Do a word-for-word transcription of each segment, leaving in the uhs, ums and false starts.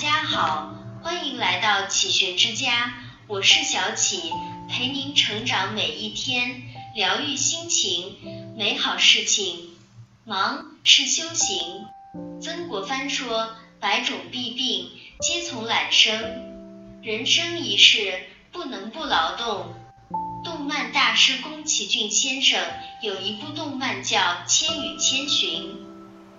家好，欢迎来到启学之家，我是小启，陪您成长每一天，疗愈心情，美好事情。忙是修行，曾国藩说，百种弊病皆从懒生，人生一世不能不劳动。动漫大师宫崎骏先生有一部动漫叫《千与千寻》，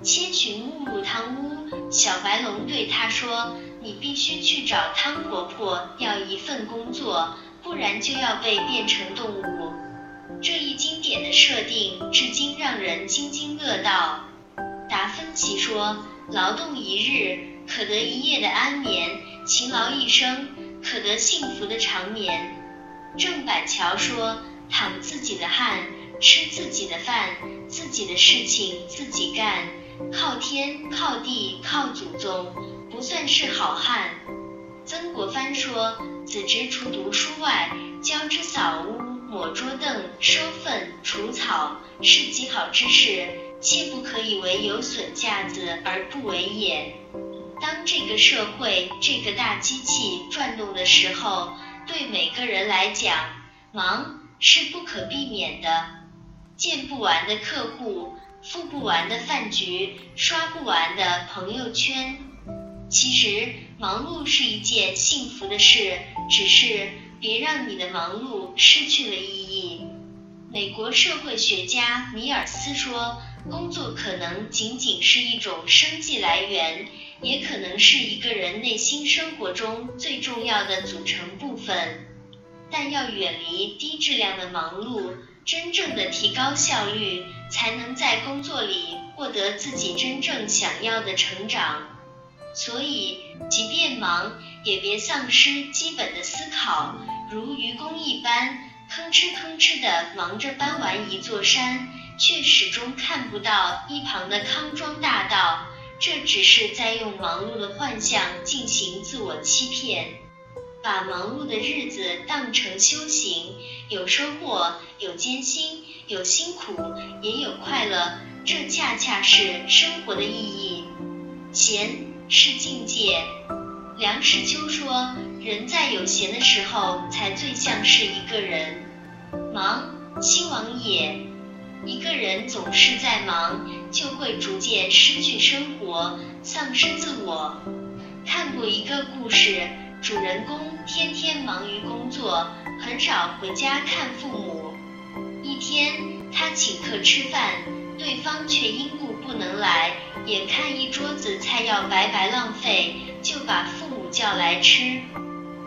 千寻误入汤屋，小白龙对他说，你必须去找汤婆婆要一份工作，不然就要被变成动物。这一经典的设定至今让人津津乐道。达芬奇说，劳动一日可得一夜的安眠，勤劳一生可得幸福的长眠。郑板桥说，淌自己的汗，吃自己的饭，自己的事情自己干，靠天靠地靠祖宗，不算是好汉。曾国藩说，子侄除读书外，教之扫屋、抹桌凳、收粪、除草，是极好之事，切不可以为有损架子而不为也。当这个社会这个大机器转动的时候，对每个人来讲，忙是不可避免的。见不完的客户，付不完的饭局，刷不完的朋友圈。其实忙碌是一件幸福的事，只是别让你的忙碌失去了意义。美国社会学家米尔斯说，工作可能仅仅是一种生计来源，也可能是一个人内心生活中最重要的组成部分。但要远离低质量的忙碌，真正的提高效率，才能在工作里获得自己真正想要的成长。所以，即便忙，也别丧失基本的思考，如愚公一般，吭哧吭哧地忙着搬完一座山，却始终看不到一旁的康庄大道，这只是在用忙碌的幻象进行自我欺骗。把忙碌的日子当成修行，有收获，有艰辛，有辛苦，也有快乐，这恰恰是生活的意义。闲是境界。梁实秋说，人在有闲的时候才最像是一个人。忙，兴亡也。一个人总是在忙，就会逐渐失去生活，丧失自我。看过一个故事，主人公天天忙于工作，很少回家看父母。一天，他请客吃饭，对方却因故不能来，眼看一桌子菜要白白浪费，就把父母叫来吃。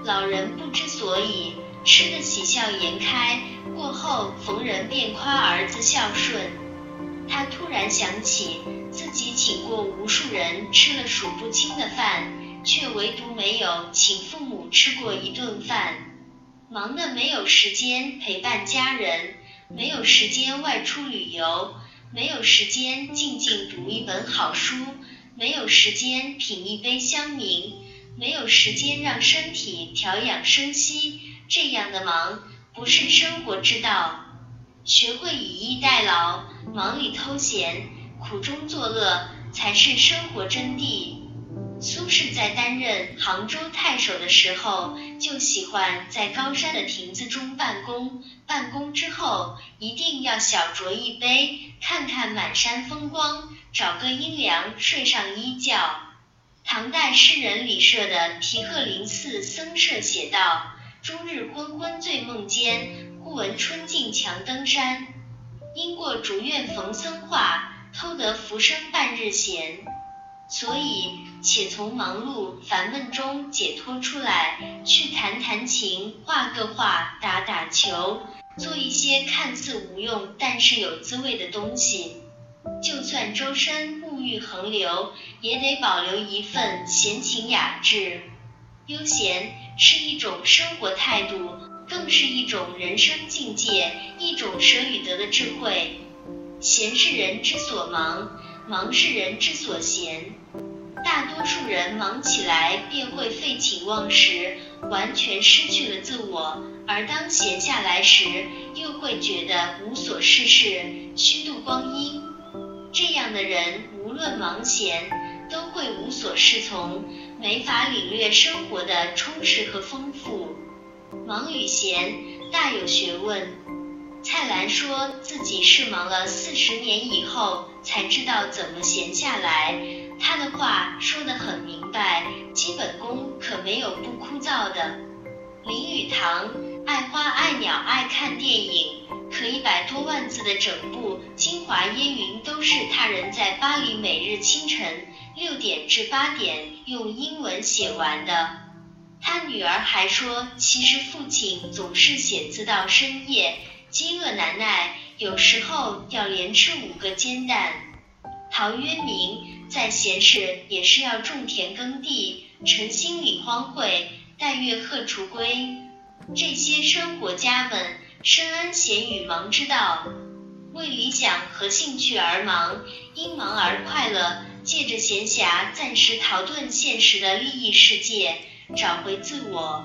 老人不知所以，吃得喜笑颜开，过后逢人便夸儿子孝顺。他突然想起自己请过无数人吃了数不清的饭，却唯独没有请父母吃过一顿饭。忙得没有时间陪伴家人，没有时间外出旅游，没有时间静静读一本好书，没有时间品一杯香茗，没有时间让身体调养生息，这样的忙不是生活之道。学会以逸待劳，忙里偷闲，苦中作乐，才是生活真谛。苏轼在担任杭州太守的时候，就喜欢在高山的亭子中办公，办公之后一定要小酌一杯，看看满山风光，找个阴凉睡上一觉。唐代诗人李涉的《题鹤林寺僧舍》写道，终日昏昏醉梦间，忽闻春尽强登山。因过竹院逢僧话，偷得浮生半日闲。所以，且从忙碌烦闷中解脱出来，去弹弹琴，画个画，打打球，做一些看似无用但是有滋味的东西。就算周身物欲横流，也得保留一份闲情雅致。悠闲是一种生活态度，更是一种人生境界，一种舍与得的智慧。闲是人之所忙，忙是人之所闲。大多数人忙起来便会废寝忘食，完全失去了自我，而当闲下来时，又会觉得无所事事，虚度光阴。这样的人无论忙闲，都会无所适从，没法领略生活的充实和丰富。王语嫻大有学问，蔡澜说自己是忙了四十年以后才知道怎么闲下来，他的话说得很明白，基本功可没有不枯燥的。林语堂爱花爱鸟爱看电影，可一百多万字的整部《京华烟云》都是他人在巴黎每日清晨六点至八点用英文写完的。他女儿还说，其实父亲总是写字到深夜，饥饿难耐，有时候要连吃五个煎蛋。陶渊明在闲时也是要种田耕地，晨兴理荒会，戴月荷锄归。这些生活家们深谙闲与忙之道，为理想和兴趣而忙，因忙而快乐，借着闲暇暂时逃遁现实的利益世界，找回自我，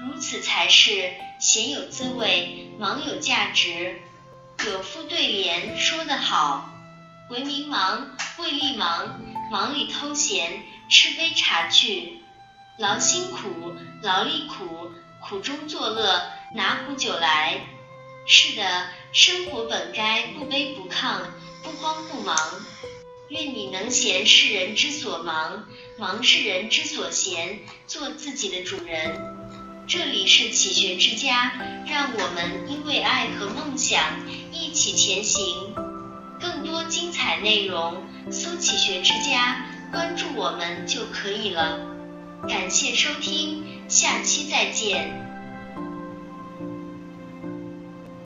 如此才是闲有滋味，忙有价值。有副对联说得好，为民忙，为利忙，忙里偷闲，吃杯茶去。劳心苦，劳力苦，苦中作乐，拿壶酒来。是的，生活本该不卑不亢，不慌不忙。愿你能闲是人之所忙，忙是人之所闲，做自己的主人。这里是启学之家，让我们因为爱和梦想一起前行。更多精彩内容，搜启学之家，关注我们就可以了。感谢收听，下期再见。